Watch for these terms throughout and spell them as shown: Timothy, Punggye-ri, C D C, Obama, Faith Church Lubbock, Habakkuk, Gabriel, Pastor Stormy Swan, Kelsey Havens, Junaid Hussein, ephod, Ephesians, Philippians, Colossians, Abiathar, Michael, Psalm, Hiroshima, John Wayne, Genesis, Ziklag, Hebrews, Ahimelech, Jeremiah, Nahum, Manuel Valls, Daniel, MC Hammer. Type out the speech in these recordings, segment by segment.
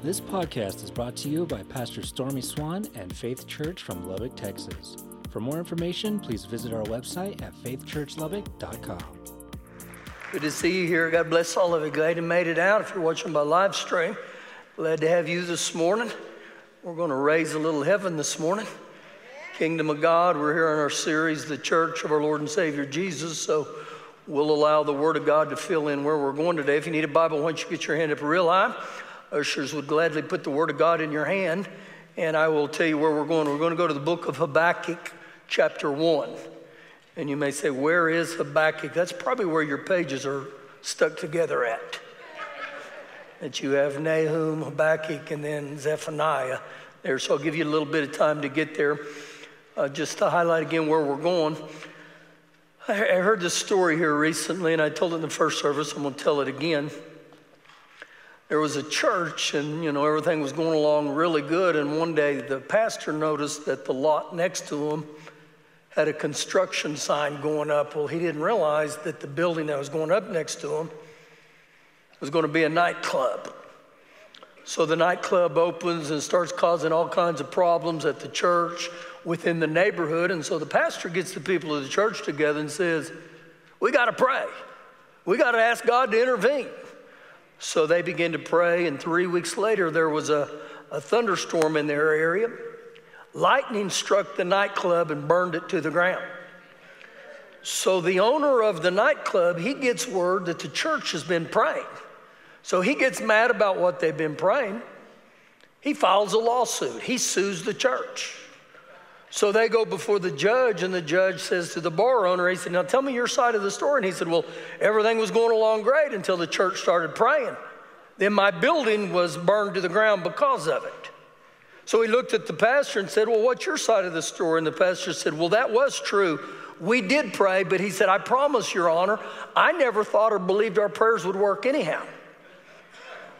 This podcast is brought to you by Pastor Stormy Swan and Faith Church from Lubbock, Texas. For more information, please visit our website at faithchurchlubbock.com. Good to see you here. God bless all of you. Glad you made it out. If you're watching by live stream, glad to have you this morning. We're going to raise a little heaven this morning. Kingdom of God. We're here in our series, The Church of Our Lord and Savior Jesus. So we'll allow the Word of God to fill in where we're going today. If you need a Bible, why don't you get your hand up real high? Ushers would gladly put the Word of God in your hand, and I will tell you where we're going. We're going to go to the book of Habakkuk, chapter 1. And you may say, where is Habakkuk? That's probably where your pages are stuck together at. That you have Nahum, Habakkuk, and then Zephaniah there. So I'll give you a little bit of time to get there. Just to highlight again where we're going, I heard this story here recently, and I told it in the first service. I'm going to tell it again. There was a church, and everything was going along really good, and one day the pastor noticed that the lot next to him had a construction sign going up. Well, he didn't realize that the building that was going up next to him was going to be a nightclub. So the nightclub opens and starts causing all kinds of problems at the church within the neighborhood. And so the pastor gets the people of the church together and says, we got to pray. We got to ask God to intervene. So they begin to pray. And 3 weeks later, there was a thunderstorm in their area. Lightning struck the nightclub and burned it to the ground. So the owner of the nightclub, he gets word that the church has been praying. So he gets mad about what they've been praying. He files a lawsuit. He sues the church. So they go before the judge, and the judge says to the bar owner, he said, now tell me your side of the story. And he said, well, everything was going along great until the church started praying. Then my building was burned to the ground because of it. So he looked at the pastor and said, well, what's your side of the story? And the pastor said, well, that was true. We did pray, but he said, I promise, Your Honor, I never thought or believed our prayers would work anyhow.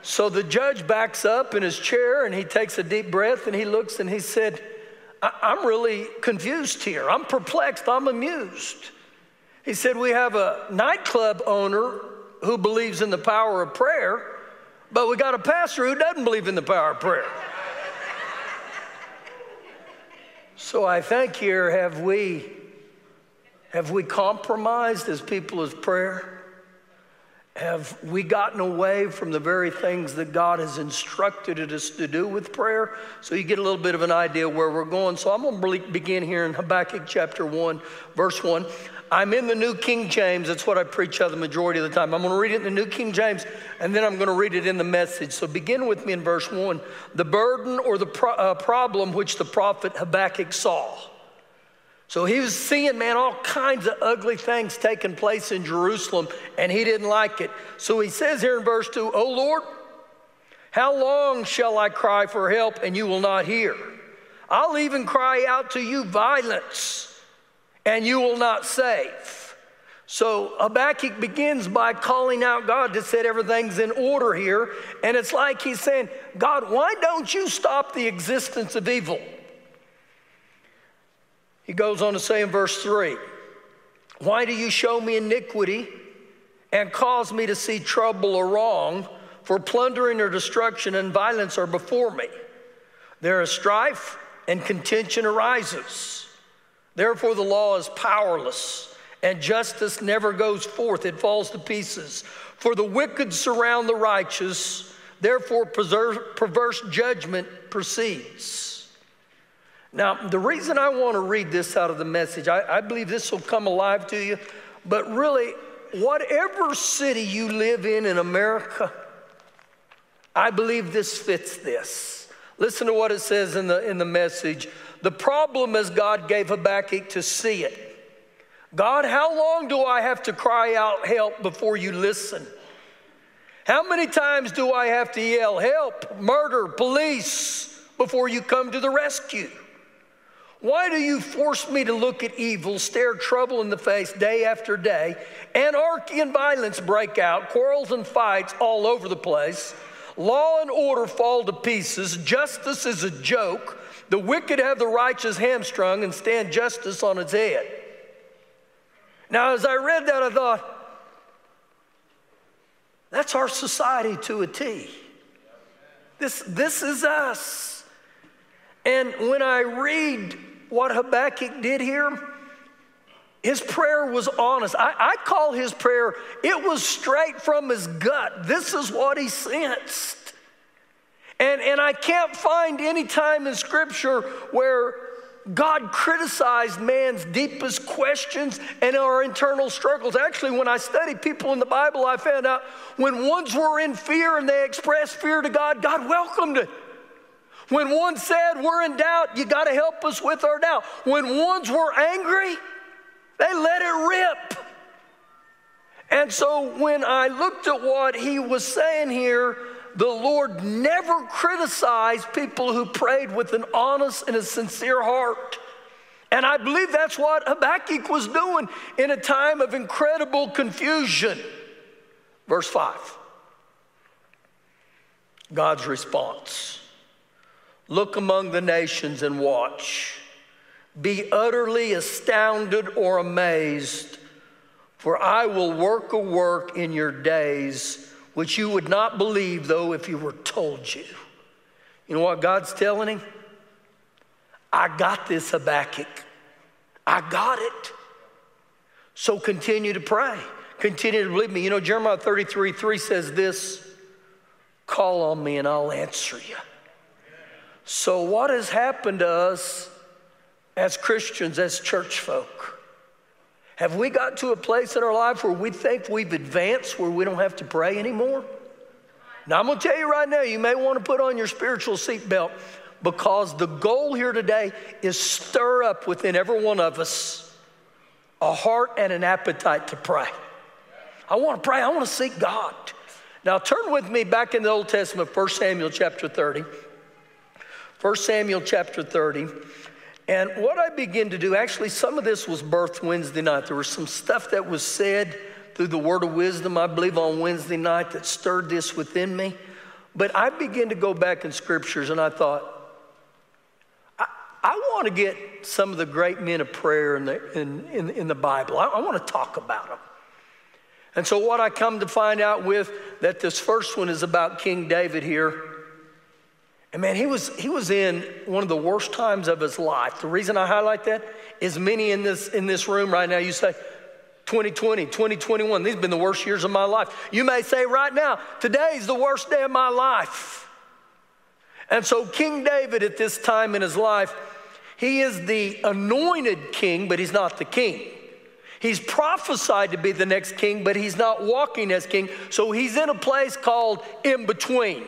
So the judge backs up in his chair, and he takes a deep breath, and he looks, and he said, I'm really confused here. I'm perplexed. I'm amused. He said, we have a nightclub owner who believes in the power of prayer, but we got a pastor who doesn't believe in the power of prayer. So I think here, have we compromised as people as prayer? Have we gotten away from the very things that God has instructed us to do with prayer? So you get a little bit of an idea where we're going. So I'm going to begin here in Habakkuk chapter 1, verse 1. I'm in the New King James. That's what I preach out the majority of the time. I'm going to read it in the New King James, and then I'm going to read it in the Message. So begin with me in verse 1. The burden or the problem which the prophet Habakkuk saw. So he was seeing, all kinds of ugly things taking place in Jerusalem, and he didn't like it. So he says here in verse 2, O Lord, how long shall I cry for help, and you will not hear? I'll even cry out to you violence, and you will not save. So Habakkuk begins by calling out God to set everything's in order here, and it's like he's saying, God, why don't you stop the existence of evil? He goes on to say in verse 3, why do you show me iniquity and cause me to see trouble or wrong? For plundering or destruction and violence are before me. There is strife and contention arises. Therefore the law is powerless and justice never goes forth. It falls to pieces. For the wicked surround the righteous. Therefore perverse judgment proceeds. Now, the reason I want to read this out of the Message, I believe this will come alive to you, but really, whatever city you live in America, I believe this fits this. Listen to what it says in the Message. The problem is God gave Habakkuk to see it. God, how long do I have to cry out help before you listen? How many times do I have to yell help, murder, police before you come to the rescue? Why do you force me to look at evil, stare trouble in the face day after day? Anarchy and violence break out, quarrels and fights all over the place. Law and order fall to pieces. Justice is a joke. The wicked have the righteous hamstrung and stand justice on its head. Now, as I read that, I thought, that's our society to a T. This is us. And when I read what Habakkuk did here, his prayer was honest. I call his prayer, it was straight from his gut. This is what he sensed. And I can't find any time in Scripture where God criticized man's deepest questions and our internal struggles. Actually, when I studied people in the Bible, I found out when ones were in fear and they expressed fear to God, God welcomed it. When one said, we're in doubt, you got to help us with our doubt. When ones were angry, they let it rip. And so when I looked at what he was saying here, the Lord never criticized people who prayed with an honest and a sincere heart. And I believe that's what Habakkuk was doing in a time of incredible confusion. Verse 5, God's response. Look among the nations and watch. Be utterly astounded or amazed, for I will work a work in your days which you would not believe, though, if you were told you. You know what God's telling him? I got this, Habakkuk. I got it. So continue to pray. Continue to believe me. You know, Jeremiah 33:3 says this, call on me and I'll answer you. So what has happened to us as Christians, as church folk? Have we got to a place in our life where we think we've advanced, where we don't have to pray anymore? Now, I'm going to tell you right now, you may want to put on your spiritual seatbelt, because the goal here today is stir up within every one of us a heart and an appetite to pray. I want to pray. I want to seek God. Now, turn with me back in the Old Testament, 1 Samuel chapter 30. 1 Samuel chapter 30, and what I begin to do, actually some of this was birthed Wednesday night. There was some stuff that was said through the word of wisdom, I believe, on Wednesday night that stirred this within me. But I began to go back in scriptures, and I thought, I want to get some of the great men of prayer in the Bible. I want to talk about them. And so what I come to find out with, that this first one is about King David here. And man, he was in one of the worst times of his life. The reason I highlight that is many in this room right now, you say, 2020, 2021, these have been the worst years of my life. You may say right now, today's the worst day of my life. And so King David at this time in his life, he is the anointed king, but he's not the king. He's prophesied to be the next king, but he's not walking as king. So he's in a place called in between.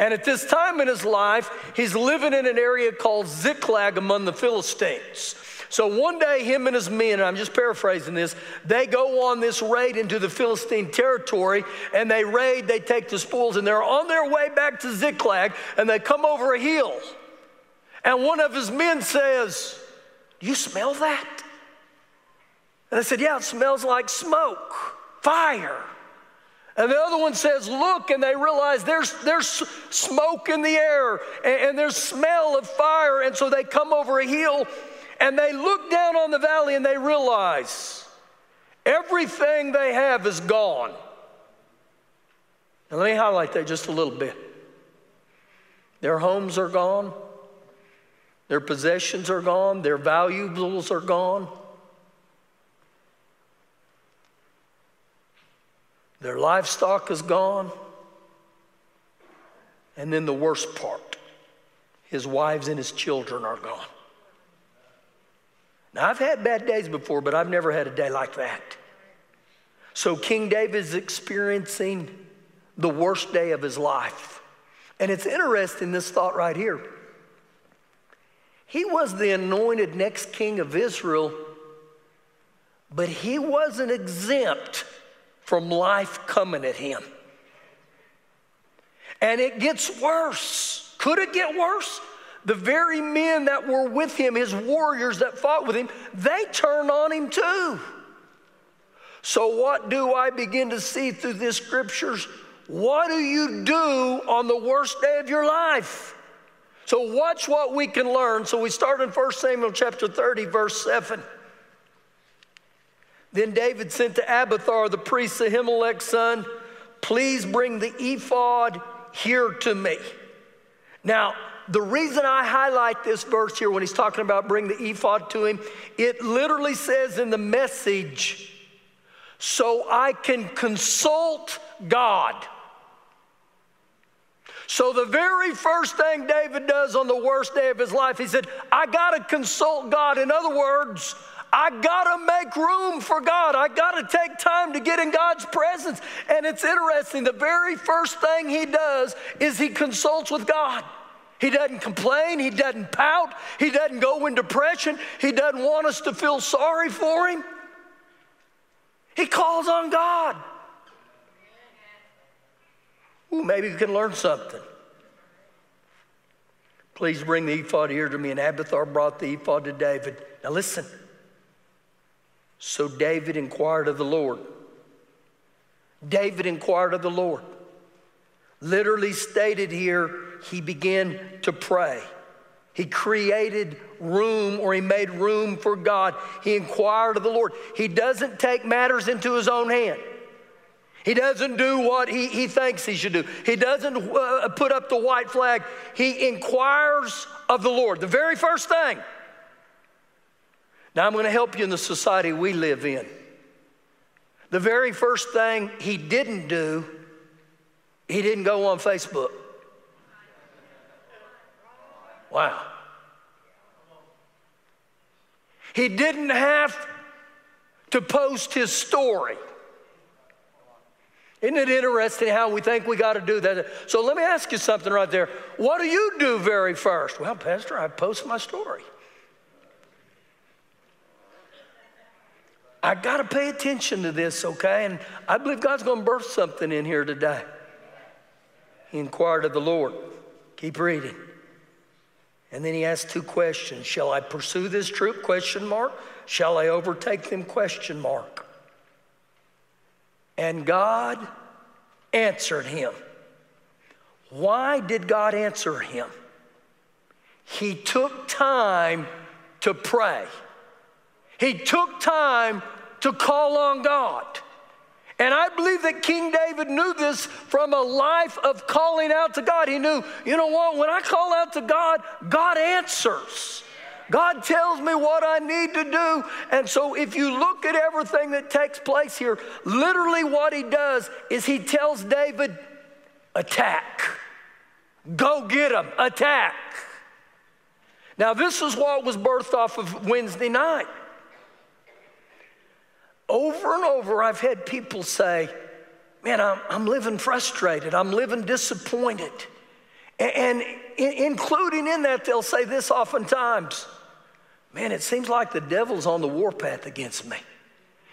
And at this time in his life, he's living in an area called Ziklag among the Philistines. So one day, him and his men, and I'm just paraphrasing this, they go on this raid into the Philistine territory, and they raid, they take the spoils, and they're on their way back to Ziklag, and they come over a hill. And one of his men says, do you smell that? And they said, yeah, it smells like smoke, fire. And the other one says, look, and they realize there's smoke in the air and there's smell of fire. And so they come over a hill and they look down on the valley and they realize everything they have is gone. Now let me highlight that just a little bit. Their homes are gone. Their possessions are gone. Their valuables are gone. Their livestock is gone. And then the worst part, his wives and his children are gone. Now, I've had bad days before, but I've never had a day like that. So King David's experiencing the worst day of his life. And it's interesting, this thought right here. He was the anointed next king of Israel, but he wasn't exempt from life coming at him. And it gets worse. Could it get worse? The very men that were with him, his warriors that fought with him, they turned on him too. So what do I begin to see through these scriptures? What do you do on the worst day of your life? So watch what we can learn. So we start in 1 Samuel chapter 30, verse 7. Then David sent to Abiathar, the priest, Ahimelech's son, please bring the ephod here to me. Now, the reason I highlight this verse here when he's talking about bring the ephod to him, it literally says in the message, so I can consult God. So the very first thing David does on the worst day of his life, he said, I got to consult God. In other words, I got to make room for God. I got to take time to get in God's presence. And it's interesting, the very first thing he does is he consults with God. He doesn't complain. He doesn't pout. He doesn't go in depression. He doesn't want us to feel sorry for him. He calls on God. Ooh, maybe we can learn something. Please bring the ephod here to me. And Abiathar brought the ephod to David. Now listen. So David inquired of the Lord. David inquired of the Lord. Literally stated here, he began to pray. He created room, or he made room for God. He inquired of the Lord. He doesn't take matters into his own hand. He doesn't do what he thinks he should do. He doesn't put up the white flag. He inquires of the Lord. The very first thing. Now, I'm going to help you in the society we live in. The very first thing he didn't do, he didn't go on Facebook. Wow. He didn't have to post his story. Isn't it interesting how we think we got to do that? So let me ask you something right there. What do you do very first? Well, Pastor, I post my story. I got to pay attention to this, okay? And I believe God's going to birth something in here today. He inquired of the Lord. Keep reading. And then he asked two questions. Shall I pursue this troop? Question mark. Shall I overtake them? Question mark. And God answered him. Why did God answer him? He took time to pray. He took time to call on God. And I believe that King David knew this from a life of calling out to God. He knew, you know what, when I call out to God, God answers. God tells me what I need to do. And so if you look at everything that takes place here, literally what he does is he tells David, attack. Go get him, attack. Now this is what was birthed off of Wednesday night. Over and over, I've had people say, man, I'm living frustrated. I'm living disappointed. And including in that, they'll say this oftentimes, man, it seems like the devil's on the warpath against me.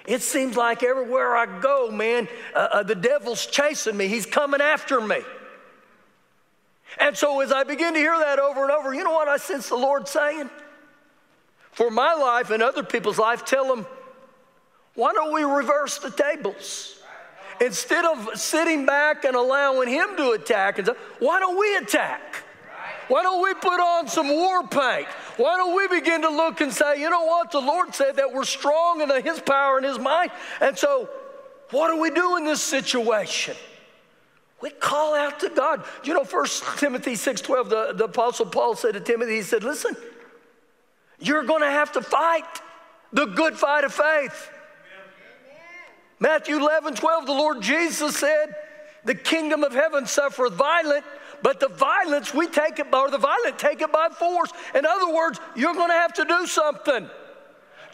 It seems like everywhere I go, man, the devil's chasing me. He's coming after me. And so as I begin to hear that over and over, you know what I sense the Lord saying? For my life and other people's life, tell them, why don't we reverse the tables? Instead of sitting back and allowing him to attack, why don't we attack? Why don't we put on some war paint? Why don't we begin to look and say, you know what? The Lord said that we're strong in his power and his might. And so what do we do in this situation? We call out to God. You know, 1 Timothy 6:12, the Apostle Paul said to Timothy, he said, listen, you're going to have to fight the good fight of faith. Matthew 11:12, the Lord Jesus said, the kingdom of heaven suffereth violence, but the violent take it by force. In other words, you're going to have to do something.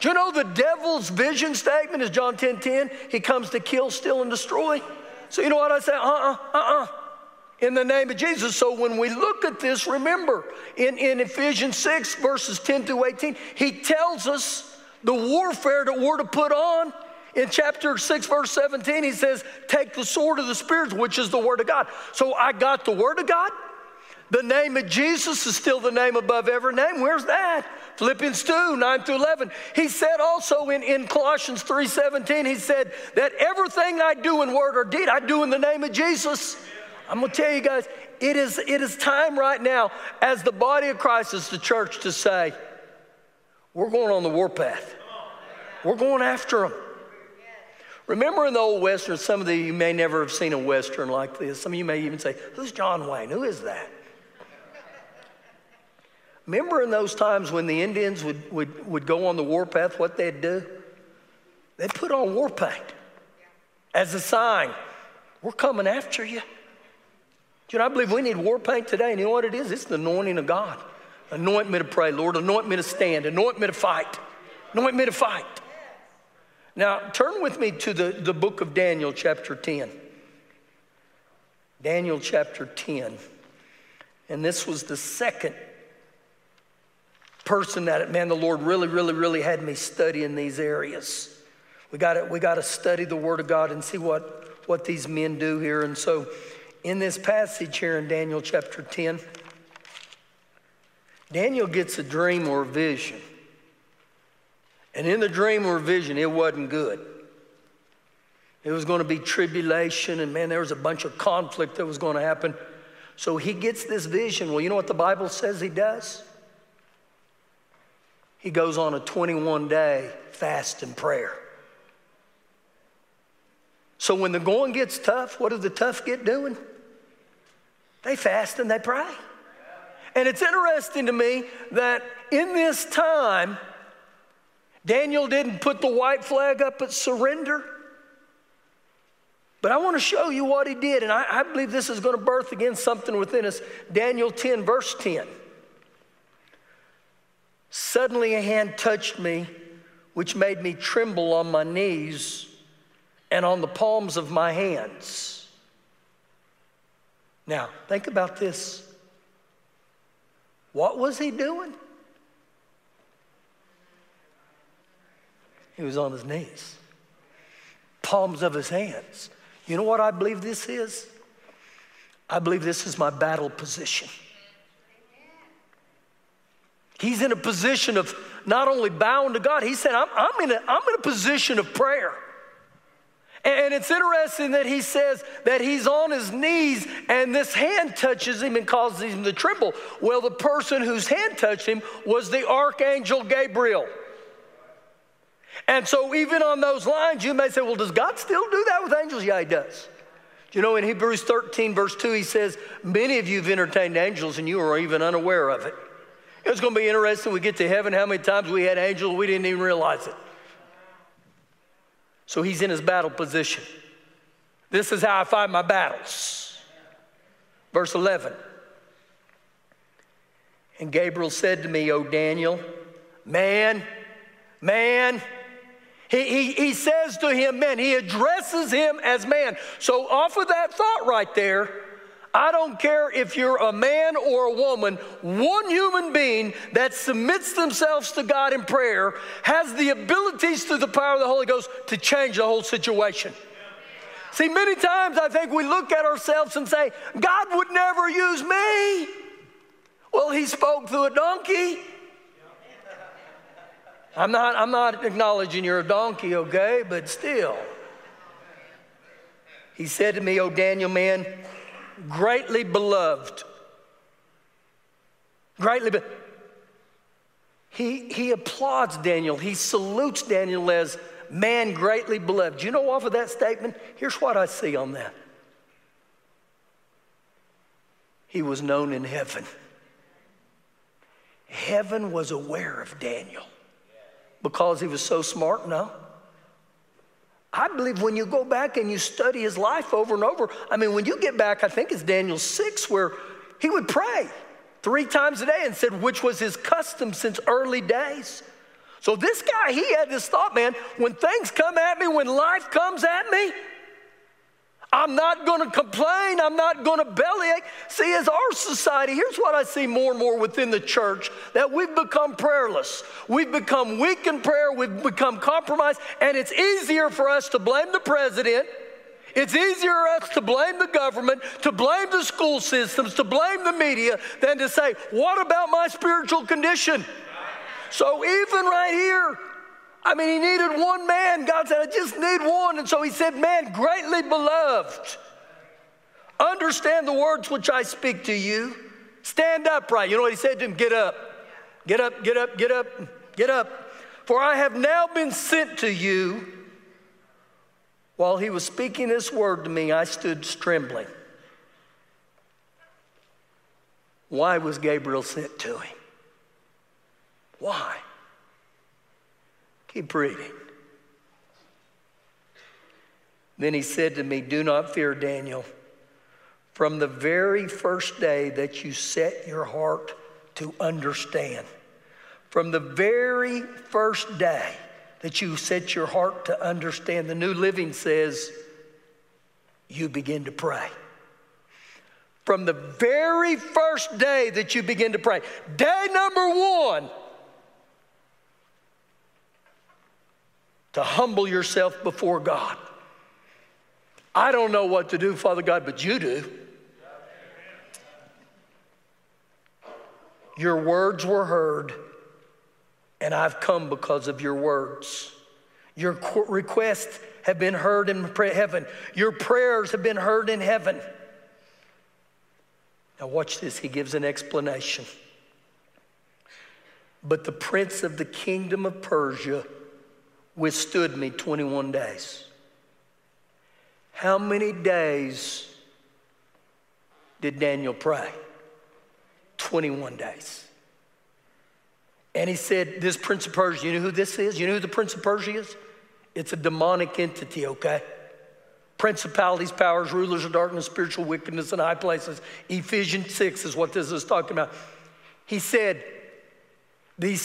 Do you know the devil's vision statement is John 10:10? He comes to kill, steal, and destroy. So you know what I say? In the name of Jesus. So when we look at this, remember, in Ephesians 6, verses 10 through 18, he tells us the warfare that we're to put on. In chapter 6, verse 17, he says, take the sword of the Spirit, which is the Word of God. So I got the Word of God. The name of Jesus is still the name above every name. Where's that? Philippians 2, 9 through 11. He said also in Colossians 3, 17, he said that everything I do in word or deed, I do in the name of Jesus. I'm going to tell you guys, it is time right now as the body of Christ, as the church, to say, we're going on the warpath. We're going after them. Remember in the old Western, some of you may never have seen a Western like this. Some of you may even say, who's John Wayne? Who is that? Remember in those times when the Indians would go on the warpath, what they'd do? They'd put on war paint as a sign. We're coming after you. You know, I believe we need war paint today. And you know what it is? It's the anointing of God. Anoint me to pray, Lord. Anoint me to stand. Anoint me to fight. Anoint me to fight. Now, turn with me to the book of Daniel, chapter 10. Daniel, chapter 10. And this was the second person that, man, the Lord really had me study in these areas. We got to study the Word of God and see what these men do here. And so in this passage here in Daniel chapter 10, Daniel gets a dream or a vision. And in the dream or vision, it wasn't good. It was going to be tribulation, and man, there was a bunch of conflict that was going to happen. So he gets this vision. Well, you know what the Bible says he does? He goes on a 21-day fast and prayer. So when the going gets tough, what do the tough get doing? They fast and they pray. And it's interesting to me that in this time, Daniel didn't put the white flag up at surrender. But I want to show you what he did, and I believe this is going to birth again something within us. Daniel 10, verse 10. Suddenly a hand touched me, which made me tremble on my knees and on the palms of my hands. Now, think about this. What was he doing? He was on his knees, palms of his hands. You know what I believe this is? I believe this is my battle position. He's in a position of not only bowing to God, he said, I'm in a position of prayer. And it's interesting that he says that he's on his knees and this hand touches him and causes him to tremble. Well, the person whose hand touched him was the archangel Gabriel. And so even on those lines, you may say, well, does God still do that with angels? Yeah, he does. You know, in Hebrews 13, verse 2, he says, many of you have entertained angels and you are even unaware of it. It's going to be interesting. We get to heaven, how many times we had angels, we didn't even realize it. So he's in his battle position. This is how I fight my battles. Verse 11. And Gabriel said to me, O Daniel, man. He says to him, man. He addresses him as man. So off of that thought right there, I don't care if you're a man or a woman, one human being that submits themselves to God in prayer has the abilities through the power of the Holy Ghost to change the whole situation. Yeah. See, many times I think we look at ourselves and say, God would never use me. Well, he spoke through a donkey. I'm not acknowledging you're a donkey, okay, but still. He said to me, O Daniel, man, greatly beloved. He applauds Daniel. He salutes Daniel as man greatly beloved. You know, off of that statement, here's what I see on that. He was known in heaven. Heaven was aware of Daniel. Because he was so smart? No. I believe when you go back and you study his life over and over, I mean, when you get back, I think it's Daniel 6, where he would pray 3 times a day and said, which was his custom since early days. So this guy, he had this thought, man, when things come at me, when life comes at me, I'm not going to complain. I'm not going to bellyache. See, as our society, here's what I see more and more within the church, that we've become prayerless. We've become weak in prayer. We've become compromised. And it's easier for us to blame the president. It's easier for us to blame the government, to blame the school systems, to blame the media, than to say, what about my spiritual condition? So even right here, I mean, he needed one man. God said, I just need one. And so he said, man, greatly beloved, understand the words which I speak to you. Stand upright. You know what he said to him? Get up. Get up. For I have now been sent to you. While he was speaking this word to me, I stood trembling. Why was Gabriel sent to him? Why? Keep reading. Then he said to me, do not fear, Daniel. From the very first day that you set your heart to understand, from the very first day that you set your heart to understand, the New Living says, you begin to pray. From the very first day that you begin to pray, day number one, to humble yourself before God. I don't know what to do, Father God, but you do. Your words were heard, and I've come because of your words. Your requests have been heard in heaven. Your prayers have been heard in heaven. Now watch this. He gives an explanation. But the prince of the kingdom of Persia withstood me 21 days. How many days did Daniel pray? 21 days. And he said, this prince of Persia, you know who this is? You know who the prince of Persia is? It's a demonic entity, okay? Principalities, powers, rulers of darkness, spiritual wickedness in high places. Ephesians 6 is what this is talking about. He said, these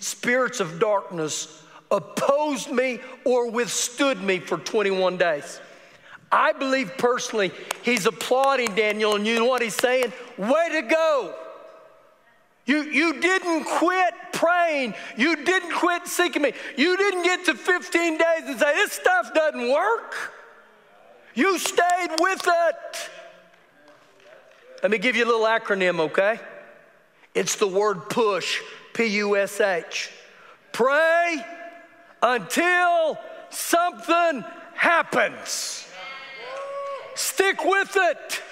spirits of darkness opposed me or withstood me for 21 days. I believe personally he's applauding Daniel, and you know what he's saying? Way to go. You didn't quit praying. You didn't quit seeking me. You didn't get to 15 days and say, this stuff doesn't work. You stayed with it. Let me give you a little acronym, okay? It's the word push, P-U-S-H. Pray until something happens. Stick with it.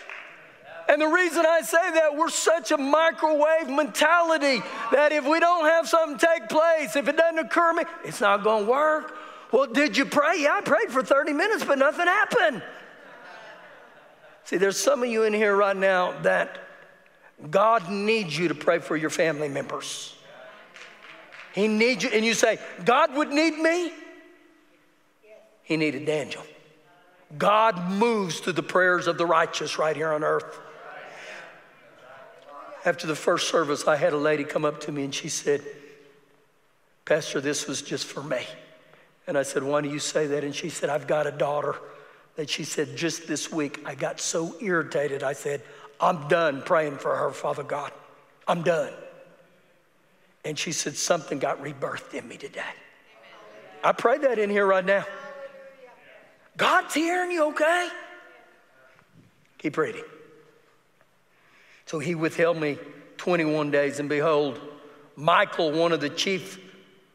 And the reason I say that, we're such a microwave mentality that if we don't have something take place, if it doesn't occur to me, it's not going to work. Well, did you pray? Yeah, I prayed for 30 minutes, but nothing happened. See, there's some of you in here right now that God needs you to pray for your family members. He needs you, and you say, God would need me? He needed Daniel. God moves through the prayers of the righteous right here on earth. After the first service, I had a lady come up to me and she said, Pastor, this was just for me. And I said, why do you say that? And she said, I've got a daughter that she said, just this week, I got so irritated. I said, I'm done praying for her, Father God. I'm done. And she said, something got rebirthed in me today. I pray that in here right now. God's hearing you, okay? Keep reading. So he withheld me 21 days, and behold, Michael, one of the chief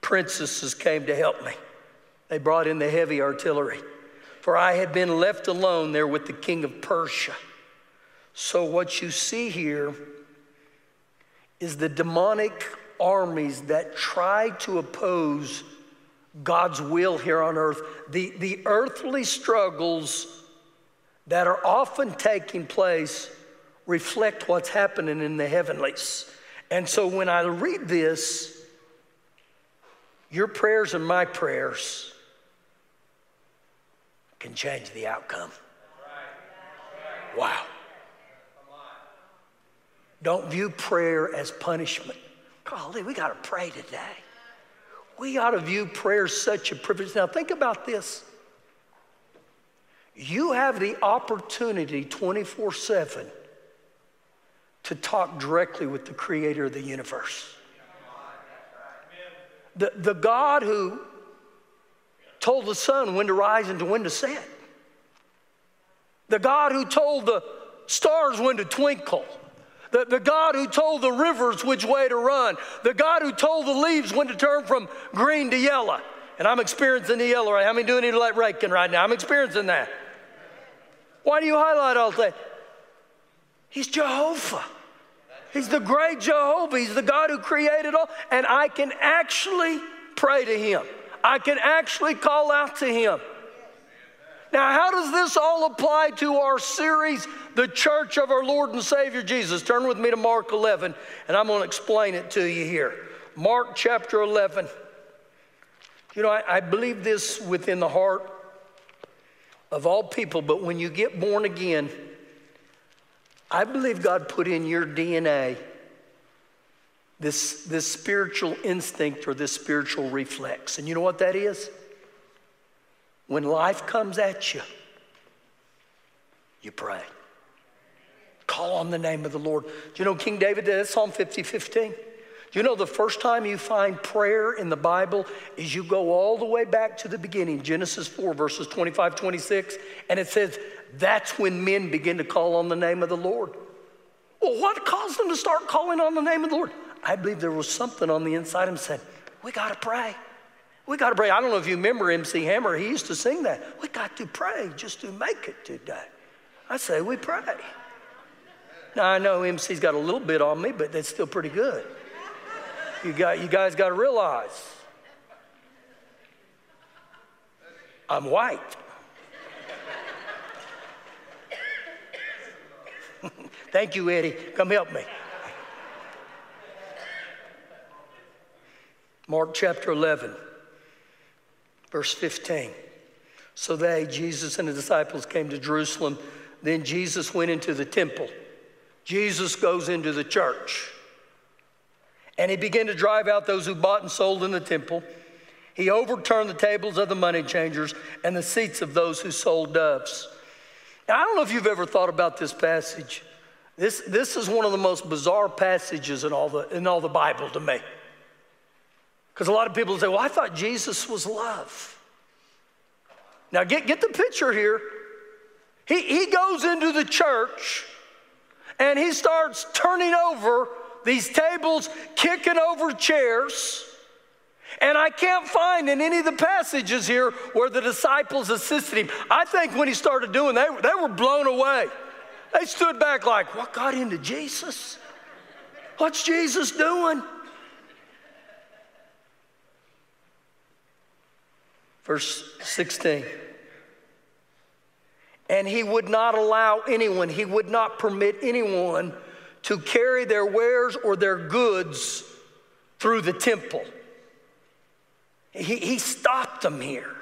princesses, came to help me. They brought in the heavy artillery, for I had been left alone there with the king of Persia. So what you see here is the demonic armies that try to oppose God's will here on earth, the earthly struggles that are often taking place reflect what's happening in the heavenlies. And so when I read this, your prayers and my prayers can change the outcome. Wow. Don't view prayer as punishment. Golly, we got to pray today. We ought to view prayer as such a privilege. Now think about this. You have the opportunity 24/7 to talk directly with the creator of the universe. The God who told the sun when to rise and to when to set. The God who told the stars when to twinkle. The God who told the rivers which way to run. The God who told the leaves when to turn from green to yellow. And I'm experiencing the yellow right now. How many doing any light raking right now? I'm experiencing that. Why do you highlight all that? He's Jehovah. He's the great Jehovah. He's the God who created all. And I can actually pray to him. I can actually call out to him. Now, how does this all apply to our series, The Church of Our Lord and Savior Jesus? Turn with me to Mark 11, and I'm going to explain it to you here. Mark chapter 11. You know, I believe this within the heart of all people, but when you get born again, I believe God put in your DNA this spiritual instinct or this spiritual reflex. And you know what that is? When life comes at you, you pray. Call on the name of the Lord. Do you know King David did that? Psalm 50:15. Do you know the first time you find prayer in the Bible is you go all the way back to the beginning, Genesis 4, verses 25, 26, and it says, that's when men begin to call on the name of the Lord. Well, what caused them to start calling on the name of the Lord? I believe there was something on the inside of them saying, we got to pray. We got to pray. I don't know if you remember MC Hammer. He used to sing that. We got to pray just to make it today. I say we pray. Now, I know MC's got a little bit on me, but that's still pretty good. You guys got to realize I'm white. Thank you, Eddie. Come help me. Mark chapter 11, verse 15. So they, Jesus and the disciples, came to Jerusalem. Then Jesus went into the temple. Jesus goes into the church. And he began to drive out those who bought and sold in the temple. He overturned the tables of the money changers and the seats of those who sold doves. Now, I don't know if you've ever thought about this passage. This is one of the most bizarre passages in all the Bible to me. Because a lot of people say, well, I thought Jesus was love. Now, get the picture here. He goes into the church, and he starts turning over these tables, kicking over chairs. And I can't find in any of the passages here where the disciples assisted him. I think when he started doing that, they were blown away. They stood back like, what got into Jesus? What's Jesus doing? Verse 16. And he would not allow anyone, he would not permit anyone to carry their wares or their goods through the temple. He stopped them here.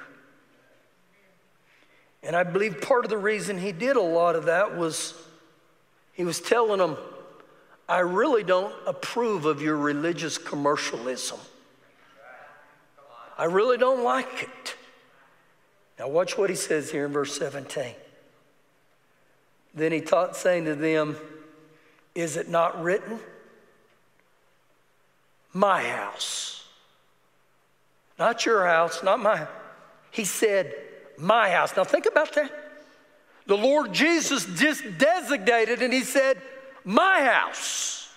And I believe part of the reason he did a lot of that was he was telling them, I really don't approve of your religious commercialism. I really don't like it. Now watch what he says here in verse 17. Then he taught, saying to them, is it not written, my house? Not your house, not my house. He said, my house. Now think about that. The Lord Jesus just designated and he said, my house.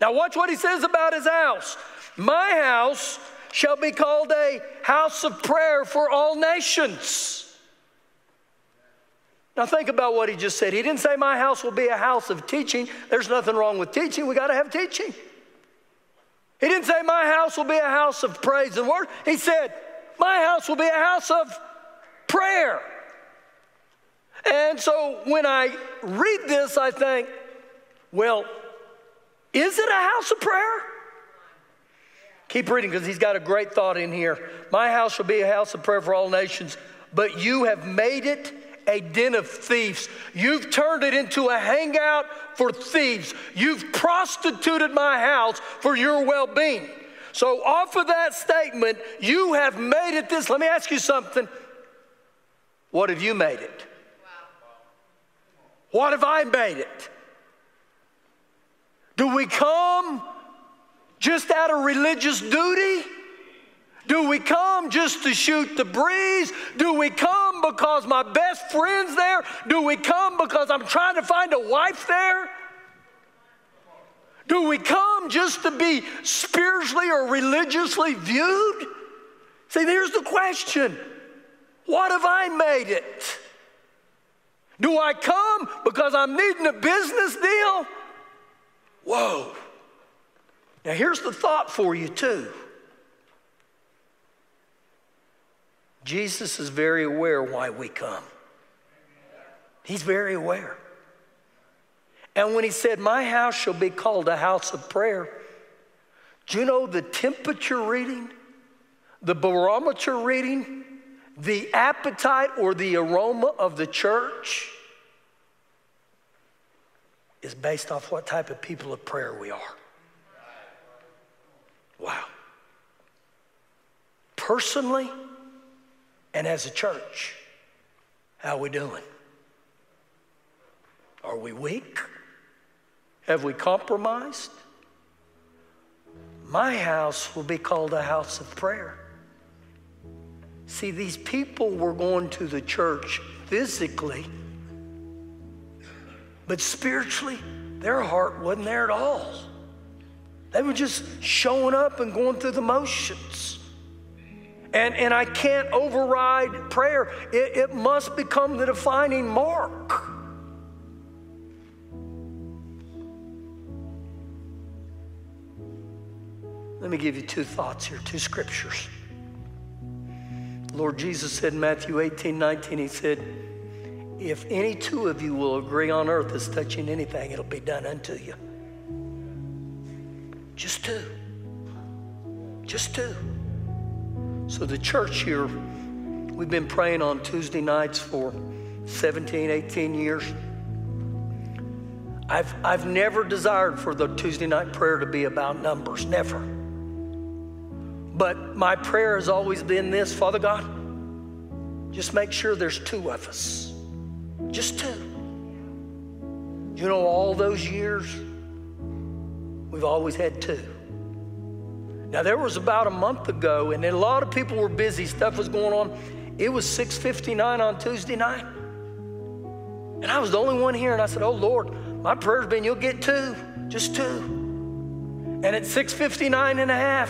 Now watch what he says about his house. My house shall be called a house of prayer for all nations. Now think about what he just said. He didn't say my house will be a house of teaching. There's nothing wrong with teaching. We got to have teaching. He didn't say my house will be a house of praise and worship. He said my house will be a house of prayer. And so when I read this, I think, well, is it a house of prayer? Keep reading because he's got a great thought in here. My house shall be a house of prayer for all nations, but you have made it a den of thieves. You've turned it into a hangout for thieves. You've prostituted my house for your well-being. So off of that statement, you have made it this. Let me ask you something. What have you made it? Wow. What have I made it? Do we come just out of religious duty? Do we come just to shoot the breeze? Do we come because my best friend's there? Do we come because I'm trying to find a wife there? Do we come just to be spiritually or religiously viewed? See, there's the question. What have I made it? Do I come because I'm needing a business deal? Whoa. Now, here's the thought for you, too. Jesus is very aware why we come. He's very aware. And when he said, my house shall be called a house of prayer, Do you know the temperature reading, the barometer reading, the appetite or the aroma of the church is based off what type of people of prayer we are? Wow. Personally and as a church, how are we doing? Are we weak? Have we compromised? My house will be called a house of prayer. See, these people were going to the church physically, but spiritually, their heart wasn't there at all. They were just showing up and going through the motions. And I can't override prayer. It must become the defining mark. Let me give you two thoughts here, two scriptures. Lord Jesus said in Matthew 18:19, he said, if any two of you will agree on earth as touching anything, it'll be done unto you. Just two. Just two. So the church here, we've been praying on Tuesday nights for 17, 18 years. I've never desired for the Tuesday night prayer to be about numbers, never. But my prayer has always been this: Father God, just make sure there's two of us. Just two. You know, all those years, we've always had two. Now, there was about a month ago, and a lot of people were busy. Stuff was going on. It was 6:59 on Tuesday night. And I was the only one here, and I said, oh, Lord, my prayer's been you'll get two, just two. And at 6:59 and a half,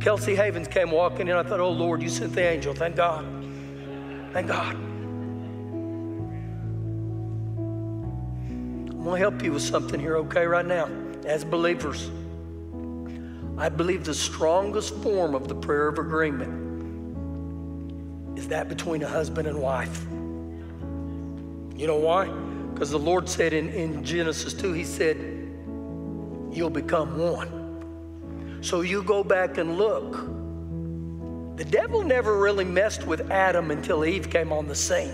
Kelsey Havens came walking in. I thought, oh, Lord, you sent the angel. Thank God. Thank God. I'm going to help you with something here, okay, right now. As believers, I believe the strongest form of the prayer of agreement is that between a husband and wife. You know why? Because the Lord said in Genesis 2, he said, you'll become one. So you go back and look. The devil never really messed with Adam until Eve came on the scene.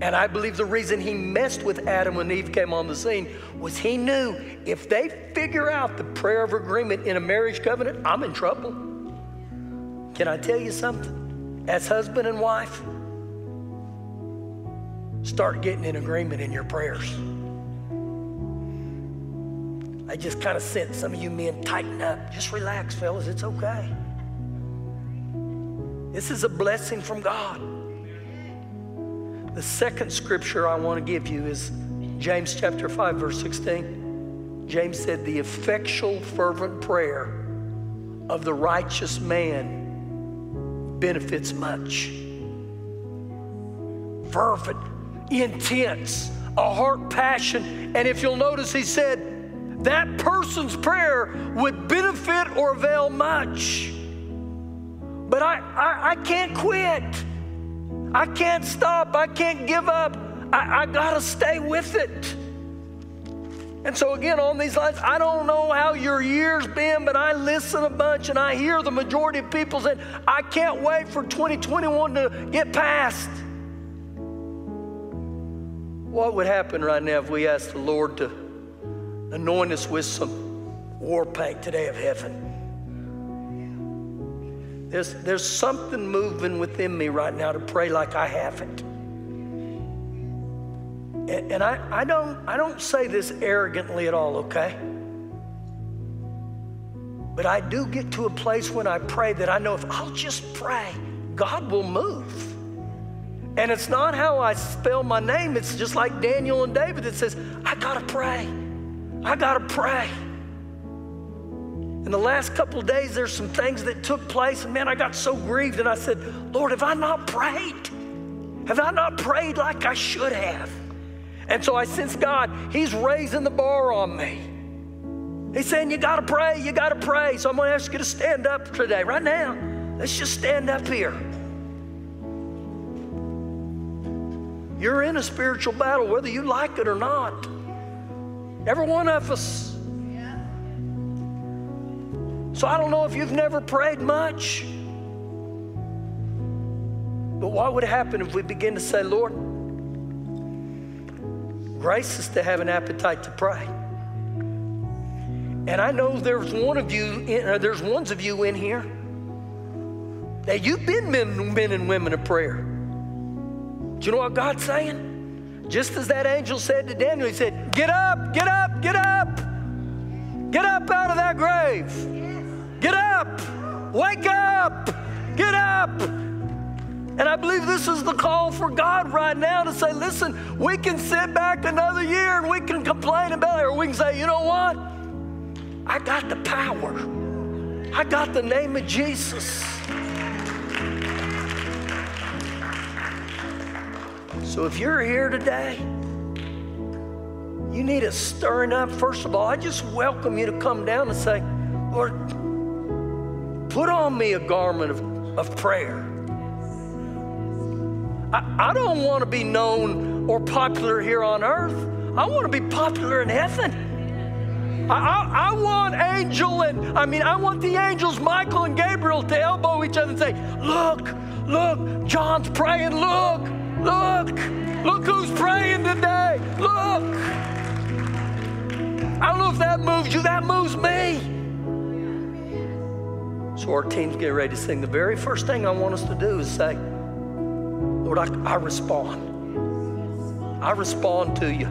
And I believe the reason he messed with Adam when Eve came on the scene was he knew if they figure out the prayer of agreement in a marriage covenant, I'm in trouble. Can I tell you something? As husband and wife, start getting in agreement in your prayers. I just kind of sense some of you men tighten up. Just relax, fellas. It's okay. This is a blessing from God. The second scripture I want to give you is James chapter 5, verse 16. James said, the effectual, fervent prayer of the righteous man benefits much. Fervent, intense, a heart passion. And if you'll notice, he said, that person's prayer would benefit or avail much. But I can't quit. I can't stop. I can't give up. I got to stay with it. And so again, on these lines, I don't know how your year's been, but I listen a bunch and I hear the majority of people saying, I can't wait for 2021 to get past. What would happen right now if we asked the Lord to anoint us with some war paint today of heaven? There's something moving within me right now to pray like I haven't. And I don't say this arrogantly at all, okay? But I do get to a place when I pray that I know if I'll just pray, God will move. And it's not how I spell my name. It's just like Daniel and David that says, I gotta pray. I gotta pray. In the last couple of days, there's some things that took place, and man, I got so grieved, and I said, Lord, have I not prayed? Have I not prayed like I should have? And so I sense God, he's raising the bar on me. He's saying, you gotta pray, you gotta pray. So I'm gonna ask you to stand up today, right now. Let's just stand up here. You're in a spiritual battle, whether you like it or not. Every one of us. So I don't know if you've never prayed much. But what would happen if we begin to say, Lord, grace us to have an appetite to pray. And I know there's ones of you in here that you've been men and women of prayer. Do you know what God's saying? Just as that angel said to Daniel, he said, get up, get up, get up. Get up out of that grave. Get up. Wake up. Get up. And I believe this is the call for God right now to say, listen, we can sit back another year and we can complain about it, or we can say, you know what? I got the power. I got the name of Jesus. So if you're here today, you need a stirring up. First of all, I just welcome you to come down and say, Lord, put on me a garment of prayer. I don't want to be known or popular here on earth. I want to be popular in heaven. I want I want the angels, Michael and Gabriel, to elbow each other and say, look, John's praying, look who's praying today, look. I don't know if that moves you, that moves me. So our team's getting ready to sing. The very first thing I want us to do is say, Lord, I respond. I respond to you.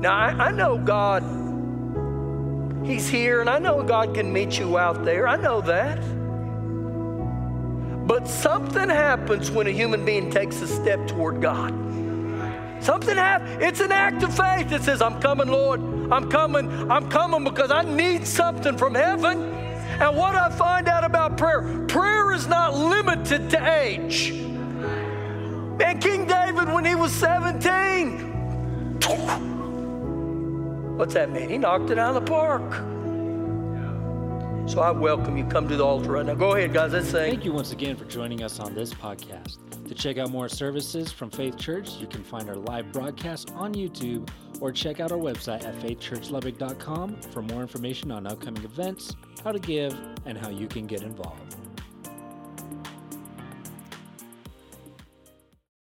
Now, I know God, He's here, and I know God can meet you out there. I know that. But something happens when a human being takes a step toward God. Something happens. It's an act of faith that says, I'm coming, Lord. I'm coming because I need something from heaven. And what I find out about prayer is not limited to age. Man, King David, when he was 17... What's that mean? He knocked it out of the park. So I welcome you. Come to the altar right now. Go ahead, guys. Let's sing. Thank you once again for joining us on this podcast. To check out more services from Faith Church, you can find our live broadcast on YouTube or check out our website at faithchurchlubbock.com for more information on upcoming events, how to give, and how you can get involved.